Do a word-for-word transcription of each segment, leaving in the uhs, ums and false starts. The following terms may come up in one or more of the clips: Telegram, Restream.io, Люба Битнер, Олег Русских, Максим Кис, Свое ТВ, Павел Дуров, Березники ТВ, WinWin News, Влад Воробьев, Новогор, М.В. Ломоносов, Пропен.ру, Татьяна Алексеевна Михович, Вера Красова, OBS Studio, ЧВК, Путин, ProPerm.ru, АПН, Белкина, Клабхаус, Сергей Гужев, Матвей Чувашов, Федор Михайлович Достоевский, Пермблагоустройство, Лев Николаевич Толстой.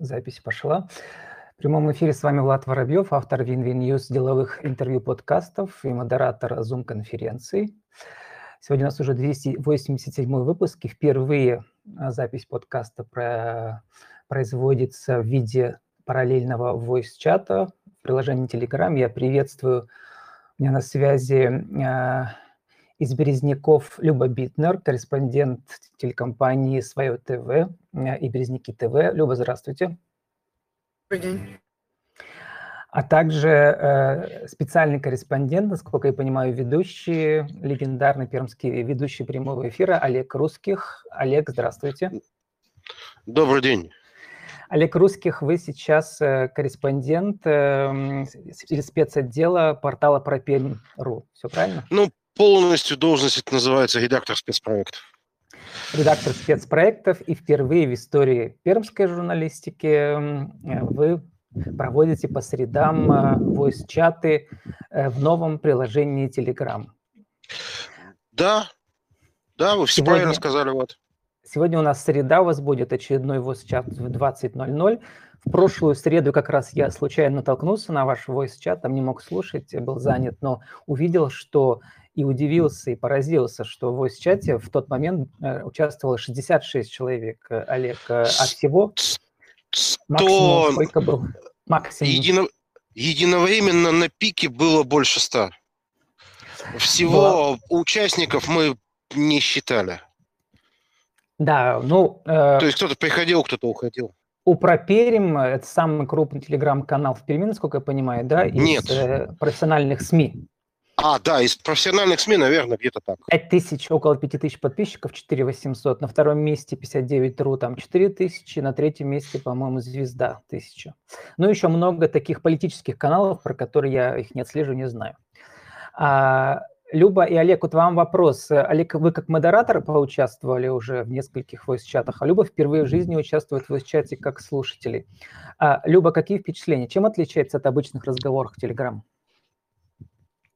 Запись пошла. В прямом эфире с вами Влад Воробьев, автор WinWin News, деловых интервью, подкастов и модератор Zoom-конференций. Сегодня у нас уже двести восемьдесят седьмой выпуск, и впервые запись подкаста про... производится в виде параллельного voice-чата в приложении Telegram. Я приветствую, у меня на связи э, из Березников Люба Битнер, корреспондент телекомпании «Свое ТВ» и «Березники ТВ». Люба, здравствуйте. Добрый день. А также э, специальный корреспондент, насколько я понимаю, ведущий, легендарный пермский ведущий прямого эфира Олег Русских. Олег, здравствуйте. Добрый день. Олег Русских, вы сейчас корреспондент э, спецотдела портала Пропен.ру. Все правильно? Ну, полностью должность это называется редактор спецпроектов. Редактор спецпроектов. И впервые в истории пермской журналистики вы проводите по средам э, voice-чаты э, в новом приложении Telegram. Да, да, вы все Сегодня... правильно сказали, вот. Сегодня у нас среда, у вас будет очередной voice-чат в двадцать ноль ноль. В прошлую среду как раз я случайно натолкнулся на ваш voice-чат, там не мог слушать, был занят, но увидел, что и удивился, и поразился, что в voice-чате в тот момент участвовало шестьдесят шесть человек, Олег, от всего максимум сколько был? Максимум. Едино... Единовременно на пике было больше ста. Всего но... участников мы не считали. Да, ну... Э, То есть кто-то приходил, кто-то уходил. У Проперим, это самый крупный телеграм-канал в Перми, насколько я понимаю, да? Из Нет. Э, профессиональных СМИ. А, да, из профессиональных СМИ, наверное, где-то так. пять тысяч, около пяти тысяч подписчиков, четыре тысячи восемьсот. На втором месте пятьдесят девять точка ру, там четыре тысячи. На третьем месте, по-моему, «Звезда» тысяча. Ну, еще много таких политических каналов, про которые я их не отслежу, не знаю. А... Люба и Олег, вот вам вопрос. Олег, вы как модератор поучаствовали уже в нескольких voice-чатах, а Люба впервые в жизни участвует в voice-чате как слушатели. А, Люба, какие впечатления? Чем отличается от обычных разговоров в Телеграм?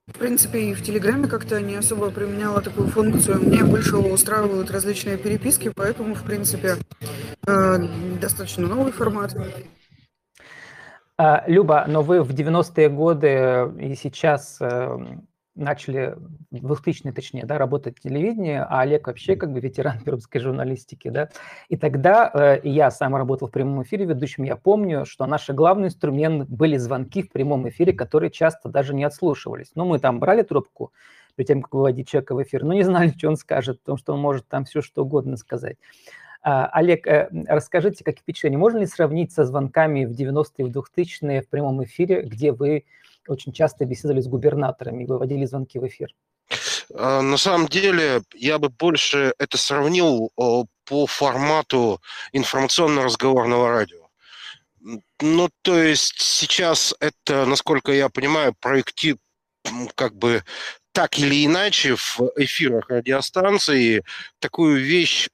В принципе, и в Телеграме как-то не особо применяла такую функцию. Мне больше устраивают различные переписки, поэтому, в принципе, э, достаточно новый формат. А, Люба, но вы в девяностые годы и сейчас... Э, начали в двухтысячные, точнее, да, работать в телевидении, а Олег вообще как бы ветеран пермской журналистики, да. И тогда э, я сам работал в прямом эфире ведущим, я помню, что наш главный инструмент были звонки в прямом эфире, которые часто даже не отслушивались. Но мы там брали трубку перед тем, как выводить человека в эфир, но не знали, что он скажет, потому что он может там все что угодно сказать. А, Олег, э, расскажите, какие впечатления? Можно ли сравнить со звонками в девяностые, в двухтысячные в прямом эфире, где вы... очень часто беседовали с губернаторами и выводили звонки в эфир? На самом деле, я бы больше это сравнил по формату информационно-разговорного радио. Ну, то есть сейчас это, насколько я понимаю, проекти... как бы так или иначе в эфирах радиостанции такую вещь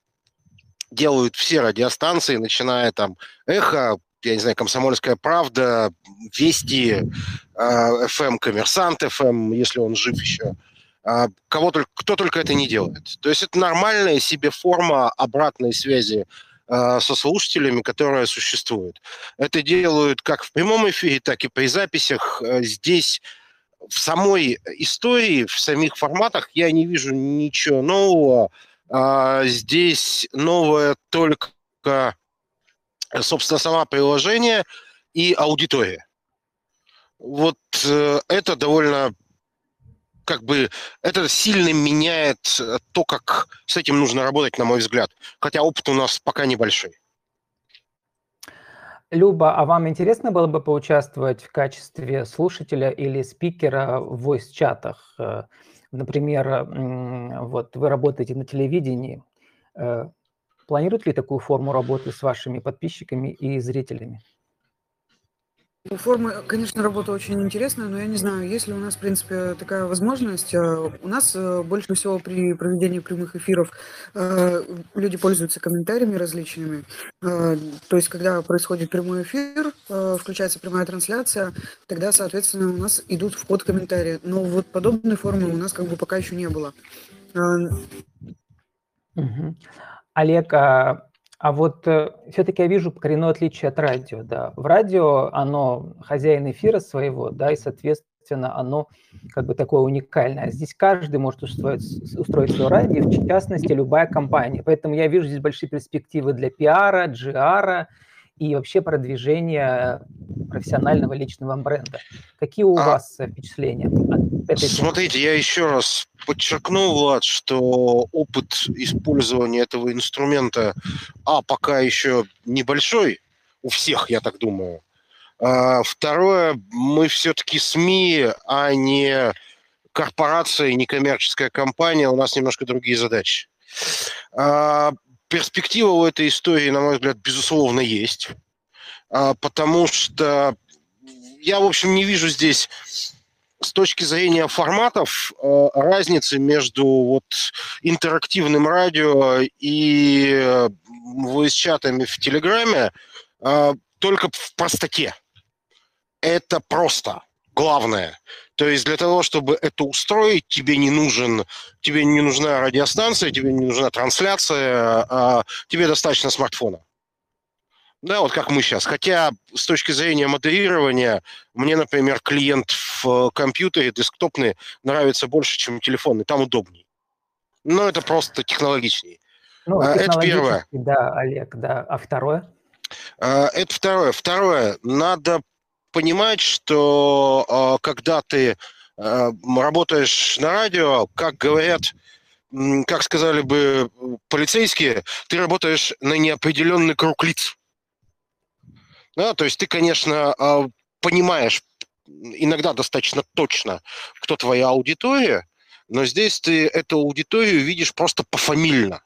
делают все радиостанции, начиная там «Эхо», я не знаю, «Комсомольская правда», «Вести», эф эм, «Коммерсант», эф эм, если он жив еще. Кого только, кто только это не делает. То есть это нормальная себе форма обратной связи со слушателями, которая существует. Это делают как в прямом эфире, так и при записях. Здесь в самой истории, в самих форматах я не вижу ничего нового. Здесь новое только... собственно, само приложение и аудитория. Вот э, это довольно, как бы, это сильно меняет то, как с этим нужно работать, на мой взгляд. Хотя опыт у нас пока небольшой. Люба, а вам интересно было бы поучаствовать в качестве слушателя или спикера в voice-чатах? Например, вот вы работаете на телевидении, планируют ли такую форму работы с вашими подписчиками и зрителями? Форма, конечно, работа очень интересная, но я не знаю, есть ли у нас, в принципе, такая возможность. У нас больше всего при проведении прямых эфиров люди пользуются комментариями различными. То есть, когда происходит прямой эфир, включается прямая трансляция, тогда, соответственно, у нас идут в ход комментарии. Но вот подобной формы у нас как бы пока еще не было. Угу. Олег, а А вот э, все-таки я вижу коренное отличие от радио. Да. В радио оно хозяин эфира своего, да, и, соответственно, оно как бы такое уникальное. А здесь каждый может устроить, устроить свое радио, в частности, любая компания. Поэтому я вижу здесь большие перспективы для пиара, джи ара и вообще продвижения профессионального личного бренда. Какие у а... вас впечатления от этой Смотрите, темы? Я еще раз подчеркну, Влад, что опыт использования этого инструмента, а, пока еще небольшой, у всех, я так думаю. А, второе, мы все-таки СМИ, а не корпорация, не коммерческая компания, у нас немножко другие задачи. А, перспектива у этой истории, на мой взгляд, безусловно, есть, а, потому что я, в общем, не вижу здесь... С точки зрения форматов, разницы между вот интерактивным радио и войс-чатами в Телеграме только в простоте. Это просто главное. То есть для того, чтобы это устроить, тебе не нужен, тебе не нужна радиостанция, тебе не нужна трансляция, а тебе достаточно смартфона. Да, вот как мы сейчас. Хотя с точки зрения модерирования мне, например, клиент в компьютере десктопный нравится больше, чем телефонный. Там удобнее. Но это просто технологичнее. Ну, это первое. Да, Олег, да. А второе? Это второе. Второе. Надо понимать, что когда ты работаешь на радио, как говорят... Как сказали бы полицейские, ты работаешь на неопределенный круг лиц. Да, то есть ты, конечно, понимаешь иногда достаточно точно, кто твоя аудитория, но здесь ты эту аудиторию видишь просто пофамильно.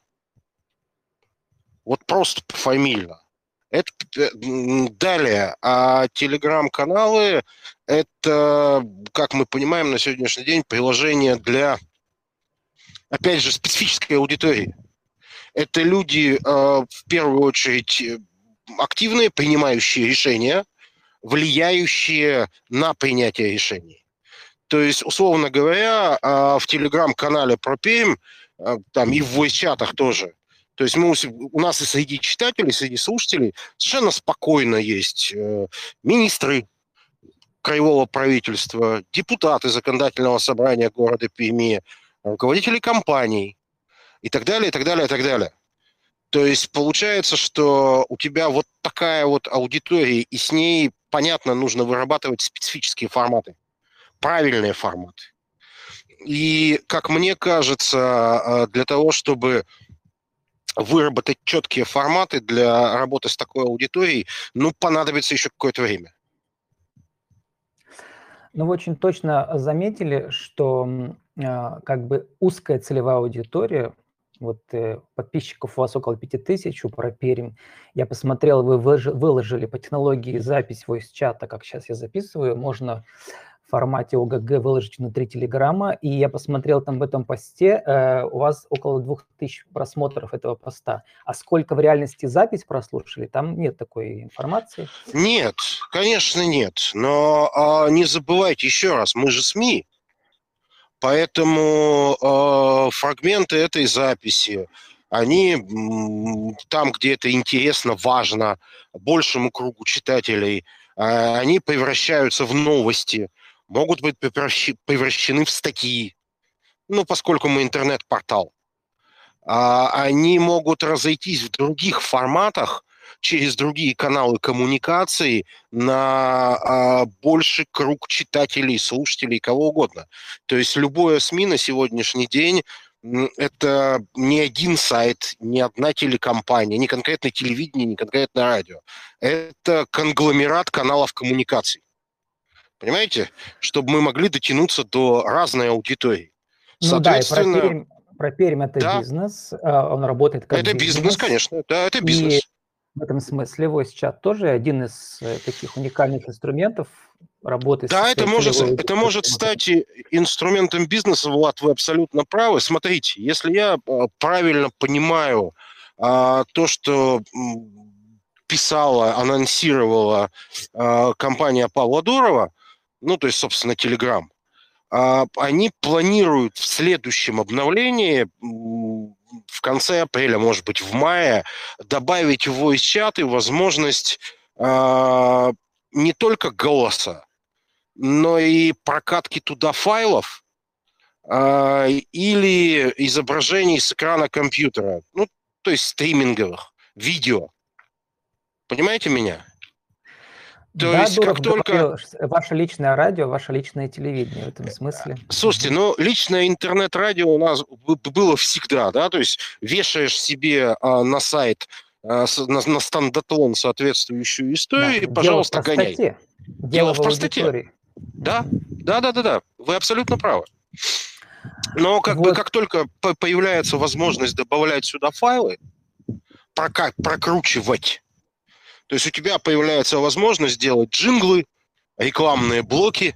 Вот просто пофамильно. Это... Далее, а телеграм-каналы – это, как мы понимаем на сегодняшний день, приложение для, опять же, специфической аудитории. Это люди, в первую очередь, активные, принимающие решения, влияющие на принятие решений. То есть, условно говоря, в телеграм-канале ProPerm, там и в войс-чатах тоже, то есть мы, у нас и среди читателей, и среди слушателей совершенно спокойно есть министры краевого правительства, депутаты законодательного собрания города Перми, руководители компаний и так далее, и так далее, и так далее. То есть получается, что у тебя вот такая вот аудитория, и с ней, понятно, нужно вырабатывать специфические форматы, правильные форматы. И, как мне кажется, для того, чтобы выработать четкие форматы для работы с такой аудиторией, ну, понадобится еще какое-то время. Ну, вы очень точно заметили, что как бы узкая целевая аудитория, вот э, подписчиков у вас около пяти тысяч, у ProPerm. Я посмотрел, вы выж... выложили по технологии запись войс-чата, как сейчас я записываю. Можно в формате о гэ гэ выложить внутри Телеграма. И я посмотрел там в этом посте, э, у вас около двух тысяч просмотров этого поста. А сколько в реальности запись прослушали? Там нет такой информации? Нет, конечно нет. Но а, не забывайте еще раз, мы же СМИ. Поэтому э, фрагменты этой записи, они там, где это интересно, важно большему кругу читателей, э, они превращаются в новости, могут быть превращены в статьи, ну, поскольку мы интернет-портал. Э, они могут разойтись в других форматах через другие каналы коммуникации на а, больший круг читателей, слушателей, кого угодно. То есть любое СМИ на сегодняшний день – это не один сайт, не одна телекомпания, не конкретно телевидение, не конкретно радио. Это конгломерат каналов коммуникаций. Понимаете? Чтобы мы могли дотянуться до разной аудитории. Ну, соответственно, да, и ProPerm – это да, бизнес, он работает как это бизнес. Это бизнес, конечно, да, это бизнес. И... В этом смысле войс-чат тоже один из таких уникальных инструментов работы. Да, с это, может, это может стать инструментом бизнеса, Влад, вы абсолютно правы. Смотрите, если я правильно понимаю а, то, что писала, анонсировала а, компания Павла Дурова, ну, то есть, собственно, Telegram, а, они планируют в следующем обновлении в конце апреля, может быть, в мае, добавить в voice-чаты возможность э, не только голоса, но и прокатки туда файлов э, или изображений с экрана компьютера, ну, то есть стриминговых, видео. Понимаете меня? То да, есть, Дуров, как только... Ваше личное радио, ваше личное телевидение в этом смысле. Слушайте, ну, личное интернет-радио у нас было всегда, да, то есть вешаешь себе а, на сайт, а, на, на стандотлон соответствующую историю, да. И, пожалуйста, Дело гоняй. Дело, Дело в простоте. Аудитории. Да, да, да, да, да, вы абсолютно правы. Но как вот. бы как только появляется возможность добавлять сюда файлы, прокат, прокручивать... То есть у тебя появляется возможность делать джинглы, рекламные блоки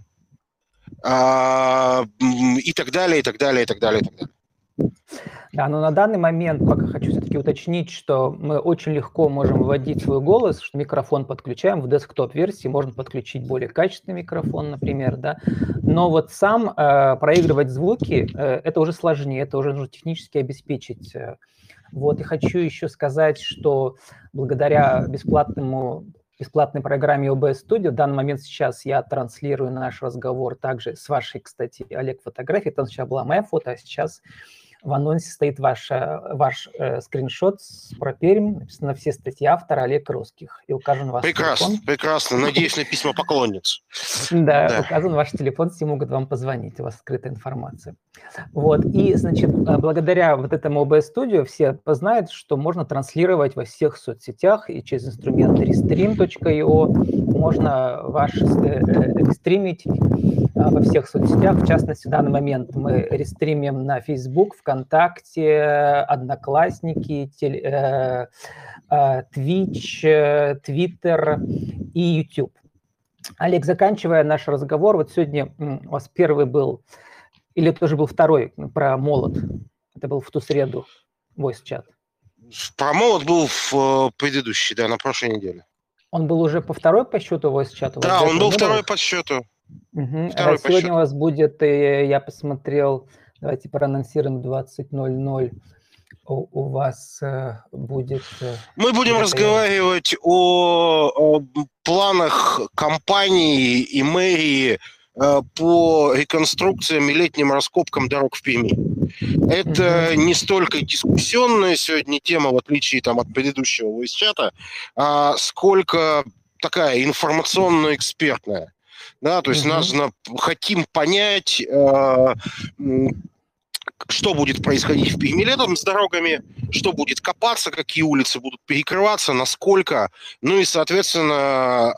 а, и так далее, и так далее, и так далее, и так далее. Да, но на данный момент пока хочу все-таки уточнить, что мы очень легко можем выводить свой голос, что микрофон подключаем в десктоп-версии, можно подключить более качественный микрофон, например, да. Но вот сам э, проигрывать звуки, э, это уже сложнее, это уже нужно технически обеспечить. Вот, и хочу еще сказать, что благодаря бесплатному, бесплатной программе о бэ эс Studio в данный момент сейчас я транслирую наш разговор также с вашей, кстати, Олег, фотографией. Там сначала была моя фото, а сейчас в анонсе стоит ваша, ваш э, скриншот с ProPerm, написано «Все статьи автора Олег Русских». И указан ваш прекрасно, телефон. Прекрасно, надеюсь на письма поклонниц. Да, указан ваш телефон, все могут вам позвонить, у вас скрытая информация. Вот, и, значит, благодаря вот этому о бэ эс Studio все познают, что можно транслировать во всех соцсетях и через инструмент рестрим точка ай о можно ваш стримить во всех соцсетях. В частности, в данный момент мы рестримим на Facebook, ВКонтакте, Одноклассники, теле, э, э, Twitch, э, Twitter и YouTube. Олег, заканчивая наш разговор, вот сегодня у вас первый был, или это уже был второй, про молот, это был в ту среду, voice-чат. Про молот был в предыдущий, да, на прошлой неделе. Он был уже по второй по счету voice-чату? Да, вот он был недавно? Второй по счету. Угу. Второй а по сегодня счету. У вас будет, я посмотрел... Давайте проанонсируем двадцать ноль ноль. У, у вас э, будет... Э, Мы будем это... разговаривать о, о планах компании и мэрии э, по реконструкциям и летним раскопкам дорог в Перми. Это mm-hmm. не столько дискуссионная сегодня тема, в отличие там, от предыдущего voice-чата, а сколько такая информационно-экспертная. Да, то есть угу. нужно, хотим понять, э, что будет происходить в Перми летом с дорогами, что будет копаться, какие улицы будут перекрываться, насколько. Ну и, соответственно,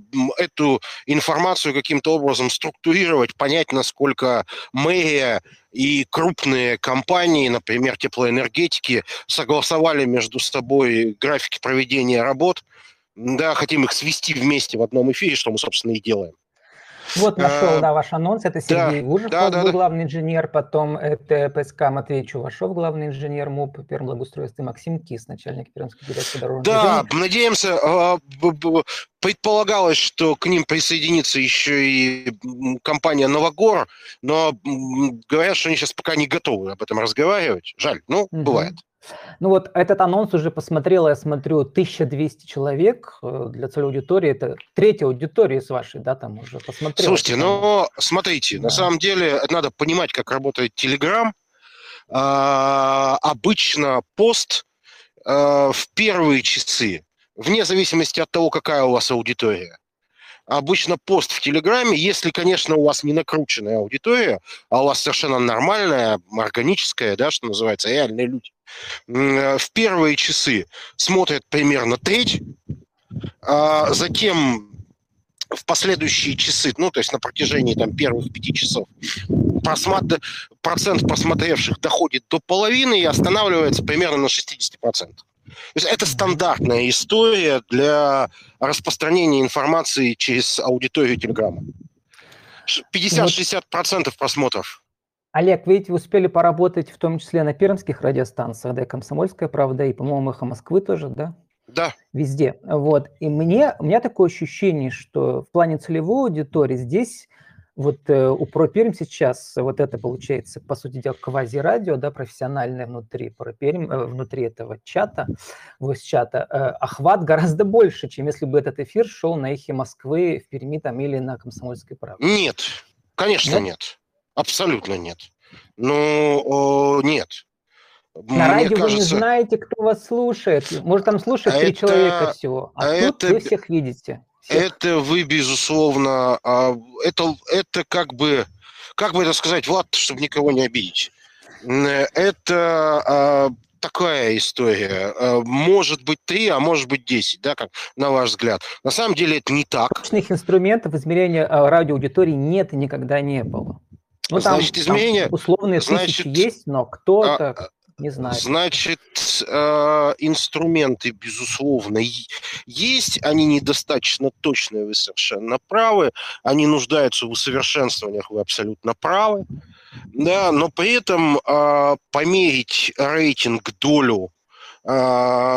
э, эту информацию каким-то образом структурировать, понять, насколько мэрия и крупные компании, например, теплоэнергетики, согласовали между собой графики проведения работ. Да, хотим их свести вместе в одном эфире, что мы, собственно, и делаем. Вот нашел, а, да, ваш анонс. Это Сергей Гужев, да, да, да, главный инженер, потом это ПСК Матвей Чувашов, главный инженер МУП Пермблагоустройства, Максим Кис, начальник Пермской дирекции дорожного движения. Да, надеемся, предполагалось, что к ним присоединится еще и компания «Новогор», но говорят, что они сейчас пока не готовы об этом разговаривать. Жаль, ну, угу. бывает. Ну вот этот анонс уже посмотрел, я смотрю, тысяча двести человек для целевой аудитории, это третья аудитория с вашей, да, там уже посмотрела. Слушайте, но смотрите, да. на самом деле надо понимать, как работает Telegram. А, обычно пост а, в первые часы, вне зависимости от того, какая у вас аудитория, обычно пост в Телеграме, если, конечно, у вас не накрученная аудитория, а у вас совершенно нормальная, органическая, да, что называется, реальные люди, в первые часы смотрят примерно треть, а затем в последующие часы, ну, то есть на протяжении там, первых пяти часов, просмотр, процент просмотревших доходит до половины и останавливается примерно на шестьдесят процентов. То есть это стандартная история для распространения информации через аудиторию Телеграма. пятьдесят-шестьдесят процентов просмотров. Олег, видите, вы успели поработать в том числе на пермских радиостанциях, да, и «Комсомольская правда», и, по-моему, «Эхо Москвы» тоже, да? Да. Везде. Вот. И мне, у меня такое ощущение, что в плане целевой аудитории здесь Вот э, у ProPerm сейчас вот это получается, по сути дела, квази-радио, да, профессиональное внутри ProPerm, э, внутри этого чата, войс-чата, э, охват гораздо больше, чем если бы этот эфир шел на Эхе Москвы, в Перми там или на Комсомольской правде. Нет, конечно нет, нет. Абсолютно нет. Ну, нет. На радио кажется, вы не знаете, кто вас слушает. Может, там слушает три это... человека всего, а, а тут это... вы всех видите. Это вы, безусловно, это, это как бы, как бы это сказать, Влад, чтобы никого не обидеть. Это такая история. Может быть три, а может быть десять, да, как на ваш взгляд. На самом деле это не так. Точных инструментов измерения радиоаудитории нет и никогда не было. Ну, там, значит, измерения, там условные значит, тысячи есть, но кто-то... А... Не знаю. Значит, инструменты, безусловно, есть, они недостаточно точные, вы совершенно правы, они нуждаются в усовершенствованиях, вы абсолютно правы, да, но при этом померить рейтинг, долю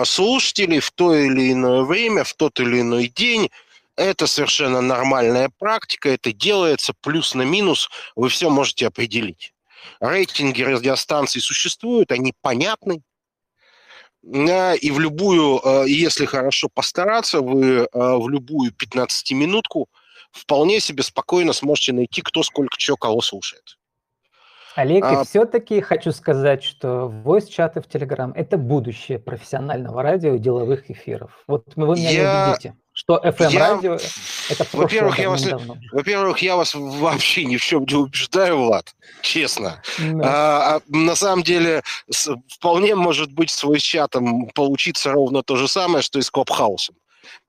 слушателей в то или иное время, в тот или иной день, это совершенно нормальная практика, это делается плюс на минус, вы все можете определить. Рейтинги радиостанций существуют, они понятны. И в любую, если хорошо постараться, вы в любую пятнадцатиминутку вполне себе спокойно сможете найти, кто сколько чего кого слушает. Олег, а... и все-таки хочу сказать, что войс-чаты в Telegram – это будущее профессионального радио и деловых эфиров. Вот вы меня я... не убедите, что эф эм-радио я... – это прошлое. Во-первых, я вас... Во-первых, я вас вообще ни в чем не убеждаю, Влад, честно. No. А, на самом деле, вполне может быть с войс-чатом получиться ровно то же самое, что и с Клабхаусом.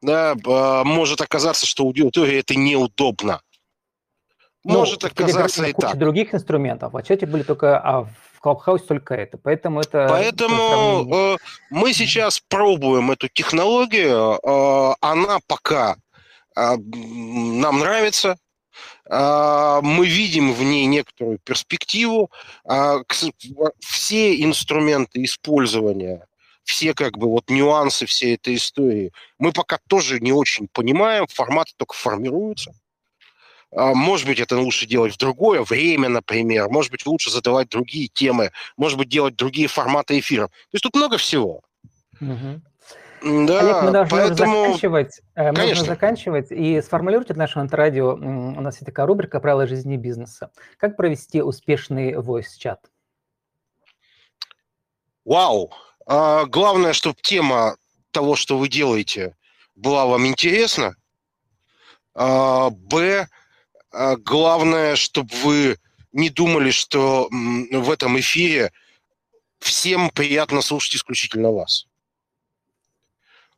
Да, может оказаться, что аудитории это неудобно. Может ну, оказаться и так. Других инструментов, а в чате были только, а в Клабхаусе только это, поэтому это. Поэтому э, мы сейчас пробуем эту технологию, э, она пока э, нам нравится, э, мы видим в ней некоторую перспективу, э, все инструменты использования. Все как бы вот нюансы всей этой истории мы пока тоже не очень понимаем, форматы только формируются. Может быть, это лучше делать в другое время, например. Может быть, лучше задавать другие темы. Может быть, делать другие форматы эфиров. То есть тут много всего. Угу. Да, Олег, мы должны поэтому... заканчивать. Мы должны заканчивать. И сформулируйте наше антрадио. У нас есть такая рубрика «Правила жизни бизнеса». Как провести успешный войс-чат? Вау! А, главное, чтобы тема того, что вы делаете, была вам интересна. А, Б... Главное, чтобы вы не думали, что в этом эфире всем приятно слушать исключительно вас.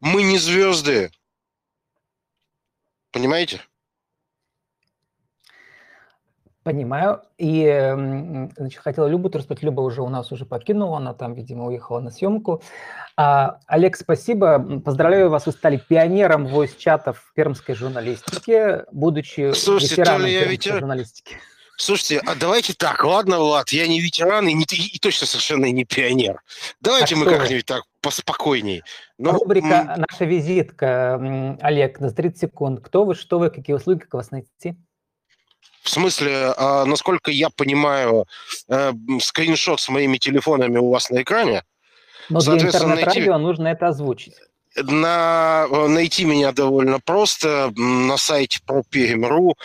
Мы не звезды. Понимаете? Понимаю. И, значит, хотела Любу рассказать. Люба уже у нас уже покинула, она там, видимо, уехала на съемку. А, Олег, спасибо. Поздравляю вас, вы стали пионером войс-чатов в пермской журналистике, будучи Слушайте, ветераном пермской ветер... журналистики. Слушайте, а давайте так, ладно, Влад, я не ветеран и, не, и точно совершенно не пионер. Давайте а мы как-нибудь так поспокойнее. Но... Рубрика «Наша визитка». Олег, на тридцать секунд. Кто вы, что вы, какие услуги, как вас найти? В смысле, насколько я понимаю, скриншот с моими телефонами у вас на экране. Но для интернет-радио нужно это озвучить. На, найти меня довольно просто. На сайте ProPerm.ру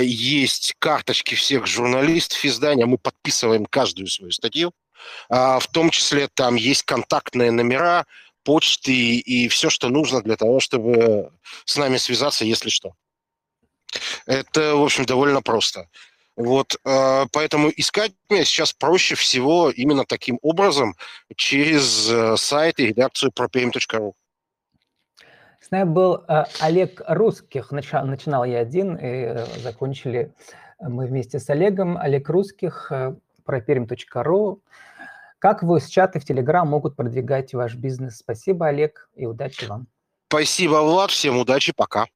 есть карточки всех журналистов издания. Мы подписываем каждую свою статью. В том числе там есть контактные номера, почты и все, что нужно для того, чтобы с нами связаться, если что. Это, в общем, довольно просто. Вот, поэтому искать меня сейчас проще всего именно таким образом через сайт и редакцию ProPerm.ru. С нами был Олег Русских. Начинал я один, и закончили мы вместе с Олегом. Олег Русских, ProPerm.ru. Как вы с чата в Telegram могут продвигать ваш бизнес? Спасибо, Олег, и удачи вам. Спасибо, Влад. Всем удачи, пока.